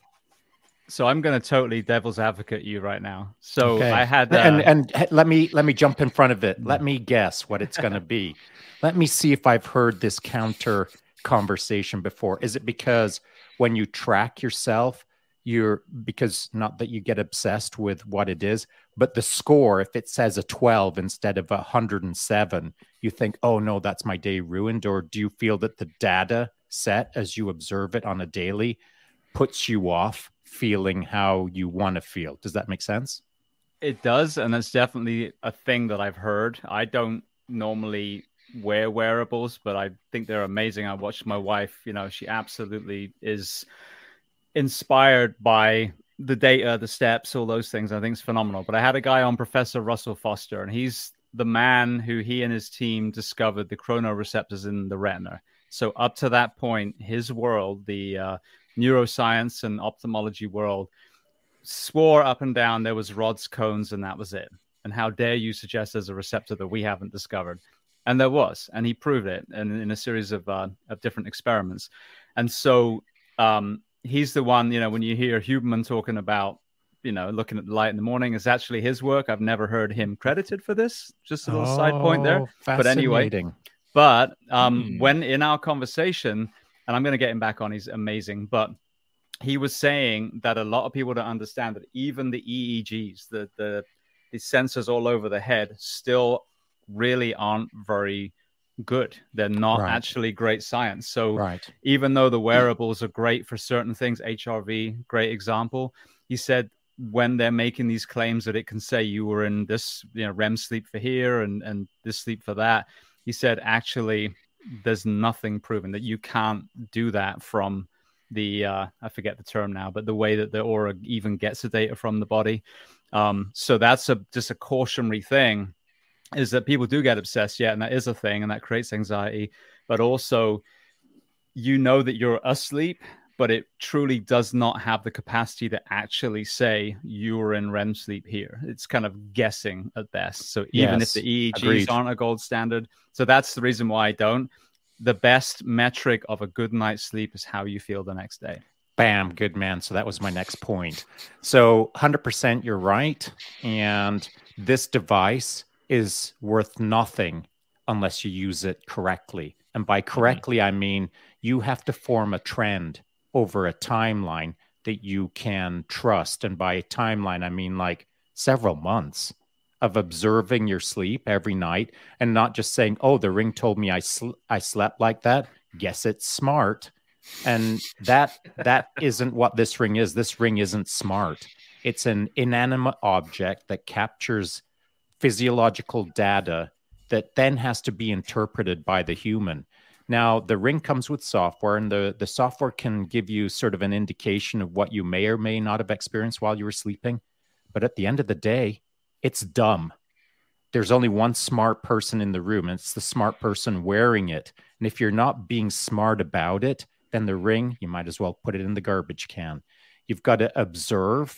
So I'm going to totally devil's advocate you right now. So okay. I had and let me jump in front of it. Let me guess what it's going to be. Let me see if I've heard this counter conversation before. Is it because when you track yourself, because not that you get obsessed with what it is, but the score, if it says a 12 instead of 107, you think, oh no, that's my day ruined? Or do you feel that the data set as you observe it on a daily puts you off feeling how you want to feel? Does that make sense? It does. And that's definitely a thing that I've heard. I don't normally wear wearables, but I think they're amazing. I watched my wife, you know, she absolutely is inspired by the data, the steps, all those things. I think it's phenomenal. But I had a guy on, Professor Russell Foster, and he's the man who he and his team discovered the chronoreceptors in the retina. So up to that point, his world, the neuroscience and ophthalmology world, swore up and down there was rods, cones, and that was it. And how dare you suggest there's a receptor that we haven't discovered? And there was, and he proved it, and in a series of different experiments. And so he's the one, you know, when you hear Huberman talking about, you know, looking at the light in the morning, it's actually his work. I've never heard him credited for this. Just a little side point there. But anyway, when in our conversation, and I'm going to get him back on, he's amazing. But he was saying that a lot of people don't understand that even the EEGs, the sensors all over the head, still really aren't very good. They're not actually great science. So even though the wearables are great for certain things, HRV, great example, he said when they're making these claims that it can say you were in this, you know, REM sleep for here and this sleep for that, he said actually there's nothing proven that you can't do that from the, I forget the term now, but the way that the aura even gets the data from the body. So that's just a cautionary thing, is that people do get obsessed. Yeah. And that is a thing, and that creates anxiety, but also, you know, that you're asleep, but it truly does not have the capacity to actually say you were in REM sleep here. It's kind of guessing at best. So even if the EEGs aren't a gold standard, so that's the reason why I don't. The best metric of a good night's sleep is how you feel the next day. Bam, good man. So that was my next point. So 100% you're right. And this device is worth nothing unless you use it correctly. And by correctly, I mean you have to form a trend over a timeline that you can trust. And by a timeline, I mean like several months of observing your sleep every night and not just saying, oh, the ring told me I slept like that. Guess it's smart. And that isn't what this ring is. This ring isn't smart. It's an inanimate object that captures physiological data that then has to be interpreted by the human. Now, the ring comes with software, and the software can give you sort of an indication of what you may or may not have experienced while you were sleeping. But at the end of the day, it's dumb. There's only one smart person in the room, and it's the smart person wearing it. And if you're not being smart about it, then the ring, you might as well put it in the garbage can. You've got to observe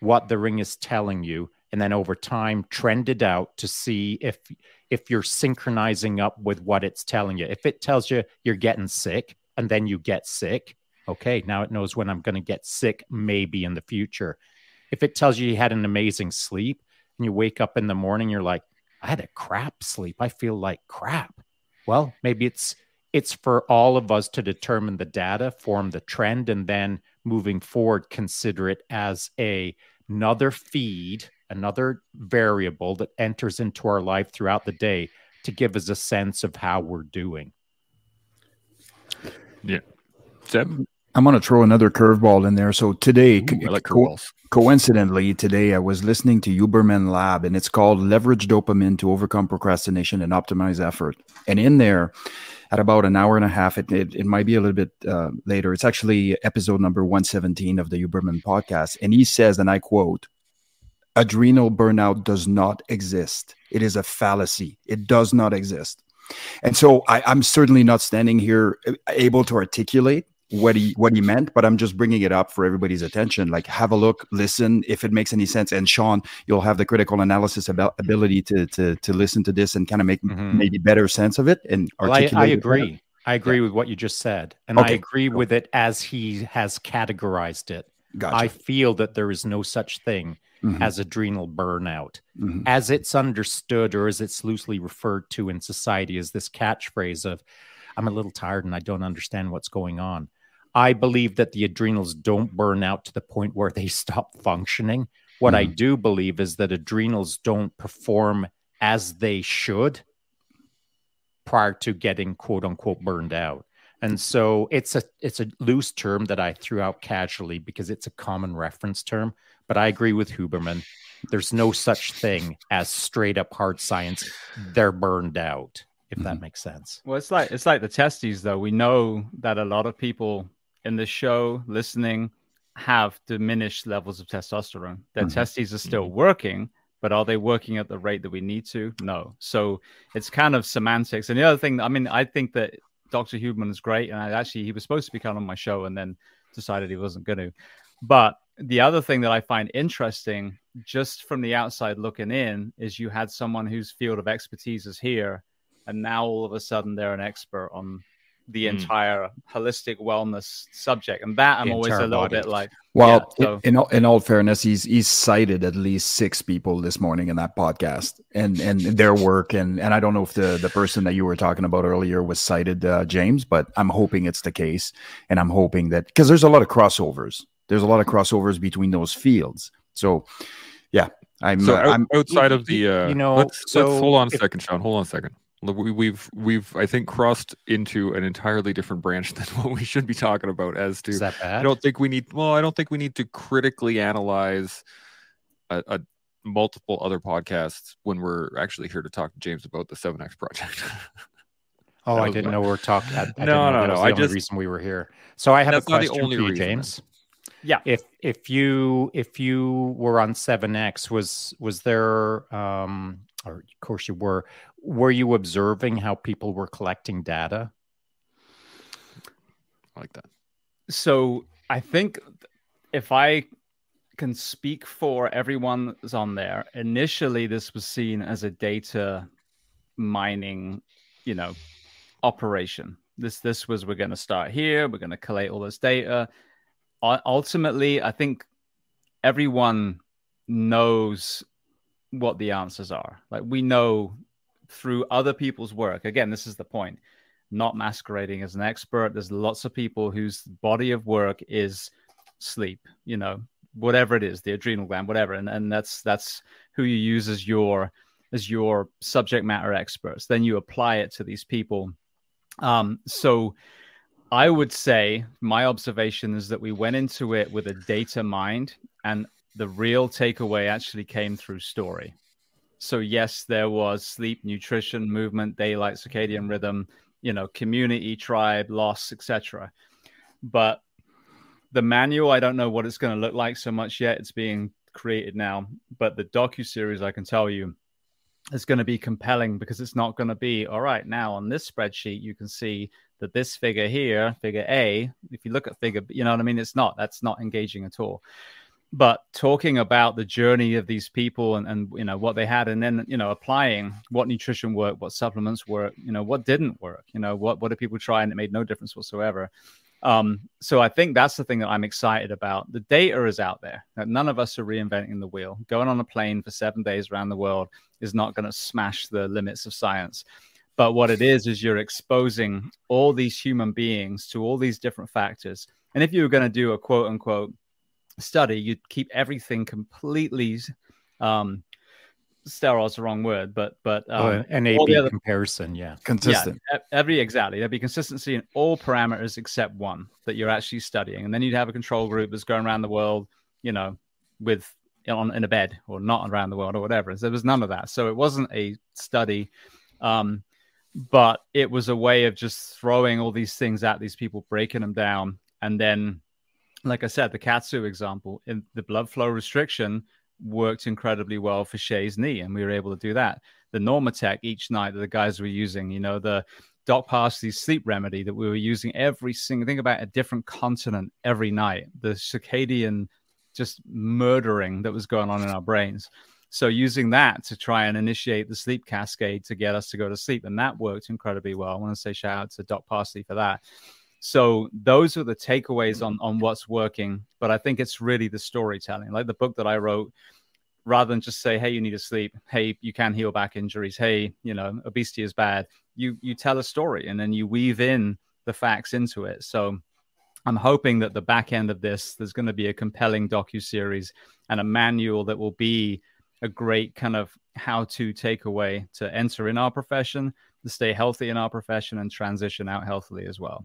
what the ring is telling you, and then over time, trend it out to see if you're synchronizing up with what it's telling you. If it tells you you're getting sick and then you get sick, okay, now it knows when I'm going to get sick, maybe in the future. If it tells you you had an amazing sleep and you wake up in the morning, you're like, I had a crap sleep. I feel like crap. Well, maybe it's for all of us to determine the data, form the trend, and then moving forward, consider it as another feed, another variable that enters into our life throughout the day to give us a sense of how we're doing. Yeah. Seb? I'm going to throw another curveball in there. So today, coincidentally, today I was listening to Huberman Lab, and it's called Leverage Dopamine to Overcome Procrastination and Optimize Effort. And in there, at about an hour and a half, it might be a little bit later, it's actually episode number 117 of the Huberman podcast. And he says, and I quote, "Adrenal burnout does not exist. It is a fallacy. It does not exist." And so I'm certainly not standing here able to articulate what he meant, but I'm just bringing it up for everybody's attention. Like, have a look, listen, if it makes any sense. And Sean, you'll have the critical analysis about ability to listen to this and kind of make maybe better sense of it and articulate. Well, I agree. I agree with what you just said. And I agree with it as he has categorized it. Gotcha. I feel that there is no such thing as adrenal burnout. As it's understood, or as it's loosely referred to in society, as this catchphrase of, "I'm a little tired and I don't understand what's going on." I believe that the adrenals don't burn out to the point where they stop functioning. What I do believe is that adrenals don't perform as they should prior to getting quote unquote burned out. And so it's a loose term that I threw out casually because it's a common reference term, but I agree with Huberman. There's no such thing as straight up hard science. They're burned out, if that makes sense. Well, it's like the testes, though. We know that a lot of people in the show listening have diminished levels of testosterone. Their testes are still working, but are they working at the rate that we need to? No. So it's kind of semantics. And the other thing, I mean, I think that Dr. Huberman is great. And he was supposed to be coming on my show and then decided he wasn't going to. But the other thing that I find interesting, just from the outside looking in, is you had someone whose field of expertise is here, and now all of a sudden they're an expert on the entire holistic wellness subject. And that I'm always a little bit like, well, yeah, so. in all fairness, he's cited at least 6 people this morning in that podcast and their work. And I don't know if the person that you were talking about earlier was cited, James, but I'm hoping it's the case. And I'm hoping that, because there's a lot of crossovers. There's a lot of crossovers between those fields. So yeah, I'm outside of the, let's hold on a second, Sean, hold on a second. We've I think crossed into an entirely different branch than what we should be talking about. As to, is that bad? I don't think we need to critically analyze a multiple other podcasts when we're actually here to talk to James about the 7X project. Oh, I didn't know we were talking. No. I just reason we were here. So I have a question for you, James. Yeah. If you were on 7X, was there? Or of course you were. Were you observing how people were collecting data? I like that. So I think if I can speak for everyone that's on there, initially this was seen as a data mining, operation. This was, we're going to start here. We're going to collate all this data. Ultimately, I think everyone knows what the answers are. Like, we know through other people's work. Again, this is the point, not masquerading as an expert. There's lots of people whose body of work is sleep, whatever it is, the adrenal gland, whatever. And that's who you use as your subject matter experts. Then you apply it to these people. So I would say my observation is that we went into it with a data mind, and the real takeaway actually came through story. So yes, there was sleep, nutrition, movement, daylight, circadian rhythm, community, tribe, loss, etc. But the manual, I don't know what it's going to look like so much yet. It's being created now. But the docuseries, I can tell you, is going to be compelling, because it's not going to be, all right, now on this spreadsheet, you can see that this figure here, figure A, if you look at figure, you know what I mean? That's not engaging at all. But talking about the journey of these people and what they had, and then, applying what nutrition worked, what supplements worked, what didn't work, what did people try and it made no difference whatsoever. So I think that's the thing that I'm excited about. The data is out there. None of us are reinventing the wheel. Going on a plane for 7 days around the world is not going to smash the limits of science. But what it is you're exposing all these human beings to all these different factors. And if you were going to do a quote unquote study, you'd keep everything completely sterile is the wrong word, but NAB comparison, yeah, consistent. Yeah, exactly. There'd be consistency in all parameters except one that you're actually studying, and then you'd have a control group that's going around the world, you know, with in a bed or not around the world or whatever. So there was none of that, so it wasn't a study. But it was a way of just throwing all these things at these people, breaking them down. And then, like I said, the Katsu example, in the blood flow restriction worked incredibly well for Shay's knee, and we were able to do that. The Normatec each night that the guys were using, you know, the Doc Parsley sleep remedy that we were using every single thing about a different continent every night, the circadian just murdering that was going on in our brains. So using that to try and initiate the sleep cascade to get us to go to sleep. And that worked incredibly well. I want to say shout out to Doc Parsley for that. So those are the takeaways on what's working. But I think it's really the storytelling, like the book that I wrote, rather than just say, hey, you need to sleep. Hey, you can heal back injuries. Hey, you know, obesity is bad. You tell a story and then you weave in the facts into it. So I'm hoping that the back end of this, there's going to be a compelling docuseries and a manual that will be a great kind of how-to takeaway to enter in our profession, to stay healthy in our profession, and transition out healthily as well.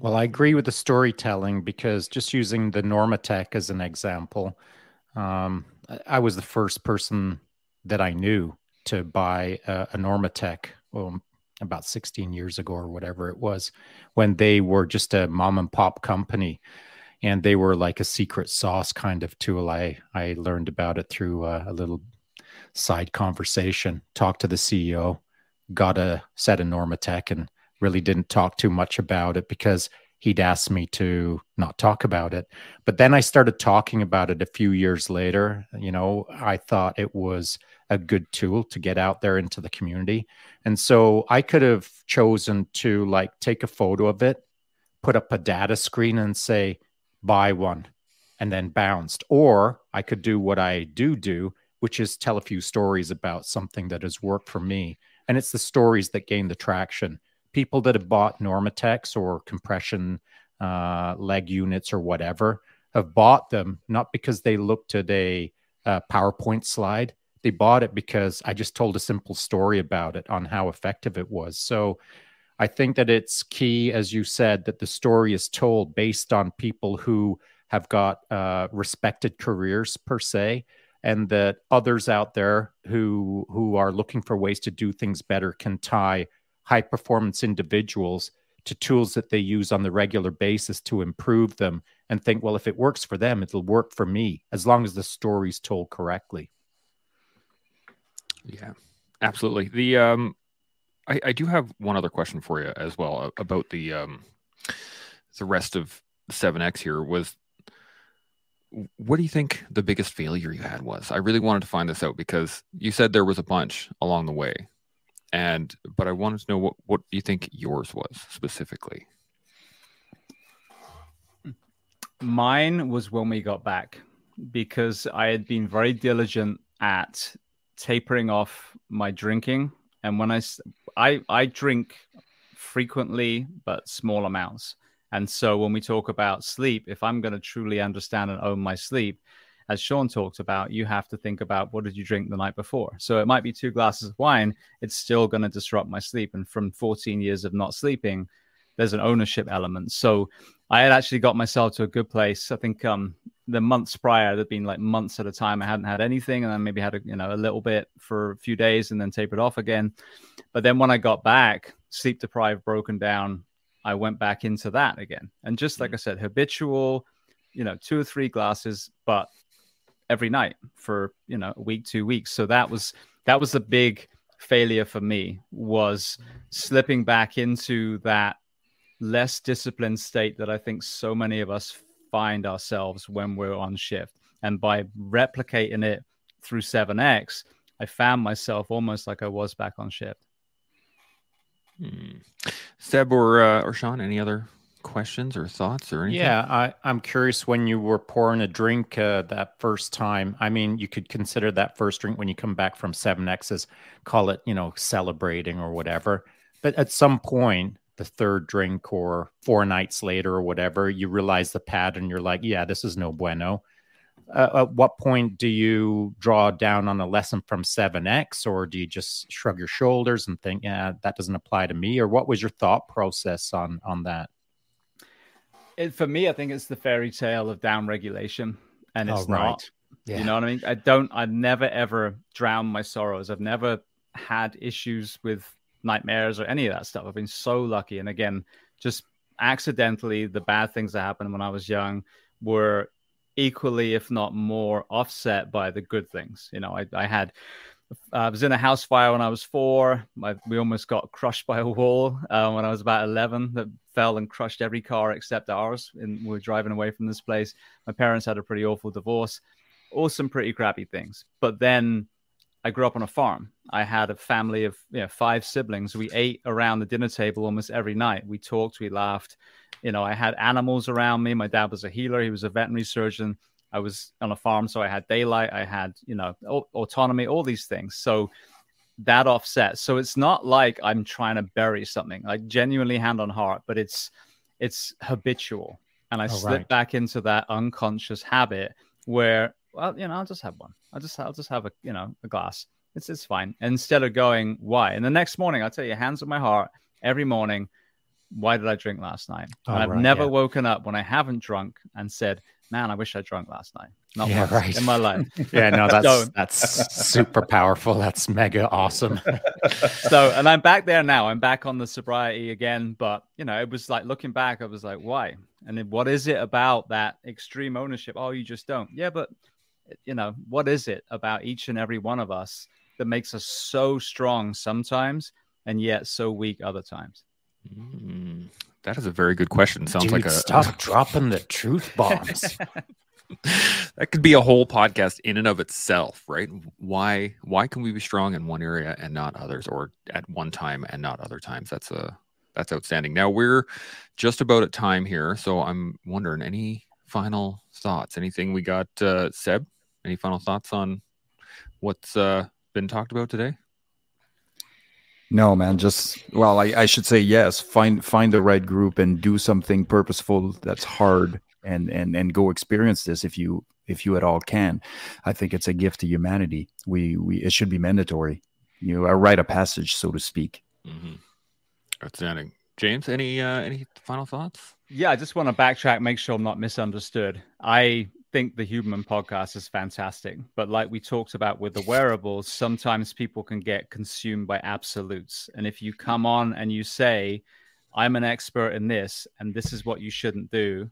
Well, I agree with the storytelling, because just using the Normatec as an example, I was the first person that I knew to buy a Normatec about 16 years ago or whatever it was, when they were just a mom and pop company. And they were like a secret sauce kind of tool. I learned about it through a little side conversation, talked to the CEO, got a set of Normatec, and really didn't talk too much about it because he'd asked me to not talk about it. But then I started talking about it a few years later. You know, I thought it was a good tool to get out there into the community. And so I could have chosen to like take a photo of it, put up a data screen and say, buy one, and then bounced. Or I could do what I do, which is tell a few stories about something that has worked for me. And it's the stories that gain the traction. People that have bought Normatecs or compression leg units or whatever have bought them, not because they looked at a PowerPoint slide. They bought it because I just told a simple story about it on how effective it was. So I think that it's key, as you said, that the story is told based on people who have got respected careers per se, and that others out there who are looking for ways to do things better can tie high-performance individuals to tools that they use on the regular basis to improve them and think, well, if it works for them, it'll work for me, as long as the story's told correctly. Yeah, absolutely. The I do have one other question for you as well about the rest of 7X here. Was, what do you think the biggest failure you had was? I really wanted to find this out, because you said there was a bunch along the way, but I wanted to know what do you think yours was specifically? Mine was when we got back, because I had been very diligent at tapering off my drinking. And when I drink frequently, but small amounts. And so when we talk about sleep, if I'm going to truly understand and own my sleep, as Sean talked about, you have to think about, what did you drink the night before? So it might be 2 glasses of wine. It's still going to disrupt my sleep. And from 14 years of not sleeping, there's an ownership element. So I had actually got myself to a good place. I think the months prior, there'd been like months at a time I hadn't had anything, and then maybe had a little bit for a few days and then tapered off again. But then when I got back, sleep deprived, broken down, I went back into that again. And just like I said, habitual, 2 or 3 glasses, but every night for, a week, 2 weeks. So that was the big failure for me, was slipping back into that less disciplined state that I think so many of us find ourselves when we're on shift. And by replicating it through 7X, I found myself almost like I was back on shift. Seb or Sean, any other questions or thoughts or anything? Yeah, I'm curious, when you were pouring a drink that first time, I mean, you could consider that first drink when you come back from 7X as, call it, celebrating or whatever. But at some point, the third drink or 4 nights later or whatever, you realize the pattern. You're like, yeah, this is no bueno. At what point do you draw down on a lesson from 7X, or do you just shrug your shoulders and think, yeah, that doesn't apply to me? Or what was your thought process on that? For me, I think it's the fairy tale of downregulation, and it's not. Yeah. You know what I mean? I've never, ever drowned my sorrows. I've never had issues with nightmares or any of that stuff. I've been so lucky. And again, just accidentally, the bad things that happened when I was young were equally, if not more, offset by the good things. You know, I was in a house fire when I was 4. We almost got crushed by a wall when I was about 11 that fell and crushed every car except ours. And we were driving away from this place. My parents had a pretty awful divorce. All some pretty crappy things. But then I grew up on a farm. I had a family of 5 siblings. We ate around the dinner table almost every night. We talked, we laughed. You know, I had animals around me. My dad was a healer. He was a veterinary surgeon. I was on a farm, so I had daylight. I had, autonomy, all these things. So that offsets. So it's not like I'm trying to bury something, like genuinely hand on heart, but it's habitual. And I slip back into that unconscious habit where, I'll just have one. I'll just have a glass. It's fine. And instead of going, why? And the next morning, I'll tell you, hands on my heart, every morning, why did I drink last night? And I've never woken up when I haven't drunk and said, man, I wish I drank last night. Not once in my life. Yeah, no, that's super powerful. That's mega awesome. So, and I'm back there now. I'm back on the sobriety again. But, it was like looking back, I was like, why? And then what is it about that extreme ownership? Oh, you just don't. Yeah, but, what is it about each and every one of us that makes us so strong sometimes and yet so weak other times? That is a very good question. Sounds Dude, like a stop dropping the truth bombs. That could be a whole podcast in and of itself, right? Why can we be strong in one area and not others, or at one time and not other times? That's outstanding. Now we're just about at time here, so I'm wondering, any final thoughts? Anything we got, Seb? Any final thoughts on what's been talked about today? No, man, I should say yes. Find the right group and do something purposeful that's hard, and go experience this if you at all can. I think it's a gift to humanity. It should be mandatory. A rite of passage, so to speak. Mm-hmm. Outstanding. James, any final thoughts? Yeah, I just want to backtrack, make sure I'm not misunderstood. I think the Huberman podcast is fantastic, but like we talked about with the wearables, sometimes people can get consumed by absolutes. And if you come on and you say, I'm an expert in this, and this is what you shouldn't do,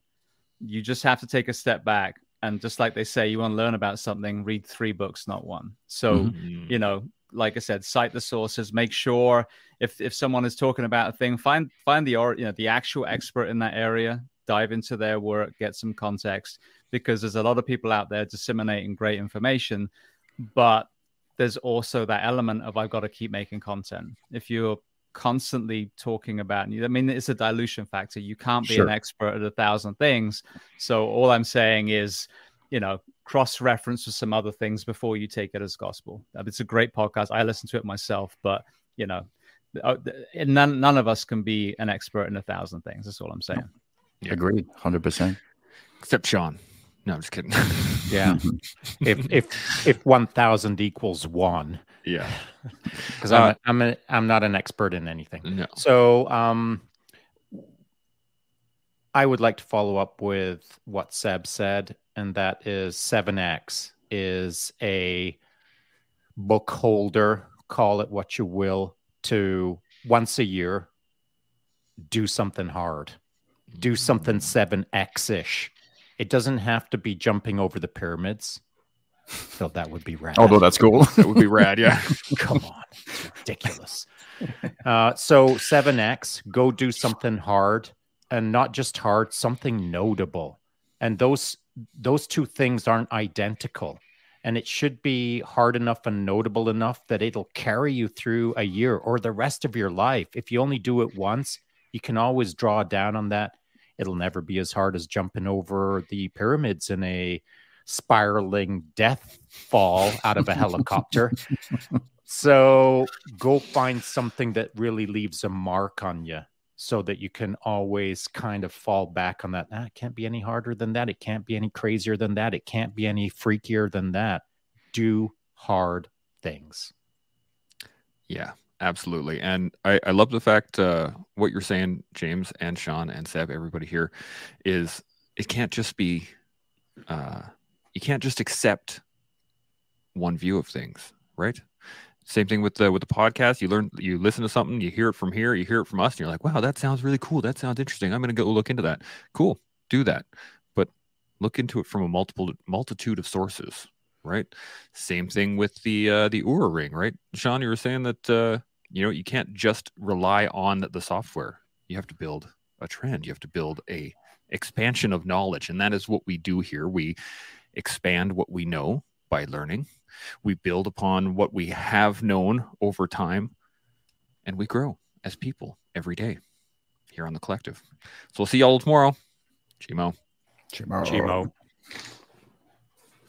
you just have to take a step back. And just like they say, you want to learn about something, read 3 books, not 1. So, mm-hmm. Like I said, cite the sources, make sure if someone is talking about a thing, find the actual expert in that area, dive into their work, get some context, because there's a lot of people out there disseminating great information, but there's also that element of, I've got to keep making content. If you're constantly talking about, it's a dilution factor. You can't be an expert at 1,000 things. So all I'm saying is, cross-reference with some other things before you take it as gospel. It's a great podcast. I listen to it myself, but none of us can be an expert in 1,000 things. That's all I'm saying. Yeah. Agreed, 100%. Except Sean. No, I'm just kidding. Yeah, if 1,000 equals 1. Yeah, because I'm not an expert in anything. No. So I would like to follow up with what Seb said. And that is 7X is a book holder, call it what you will, to once a year, do something hard. Do something 7X-ish. It doesn't have to be jumping over the pyramids. So that would be rad. Although that's cool. That would be rad, yeah. Come on. It's ridiculous. So 7X, go do something hard. And not just hard, something notable. And those two things aren't identical, and it should be hard enough and notable enough that it'll carry you through a year or the rest of your life. If you only do it once, you can always draw down on that. It'll never be as hard as jumping over the pyramids in a spiraling death fall out of a helicopter. So go find something that really leaves a mark on you. so that you can always kind of fall back on that. It can't be any harder than that. It can't be any crazier than that. It can't be any freakier than that. Do hard things. Yeah, absolutely. And I love the fact what you're saying, James and Sean and Seb, everybody here, is it can't just be, you can't just accept one view of things, right? Same thing with the podcast. You learn, you listen to something, you hear it from here, you hear it from us, and you're like, wow, that sounds really cool. That sounds interesting. I'm going to go look into that. Cool. Do that. But look into it from a multitude of sources, right? Same thing with the Oura Ring, right? Sean, you were saying that, you know, you can't just rely on the software. You have to build a trend. You have to build a expansion of knowledge. And that is what we do here. We expand what we know by learning. We build upon what we have known over time, and we grow as people every day here on The Collective. So we'll see y'all tomorrow. Chimo. Chimo. Chimo.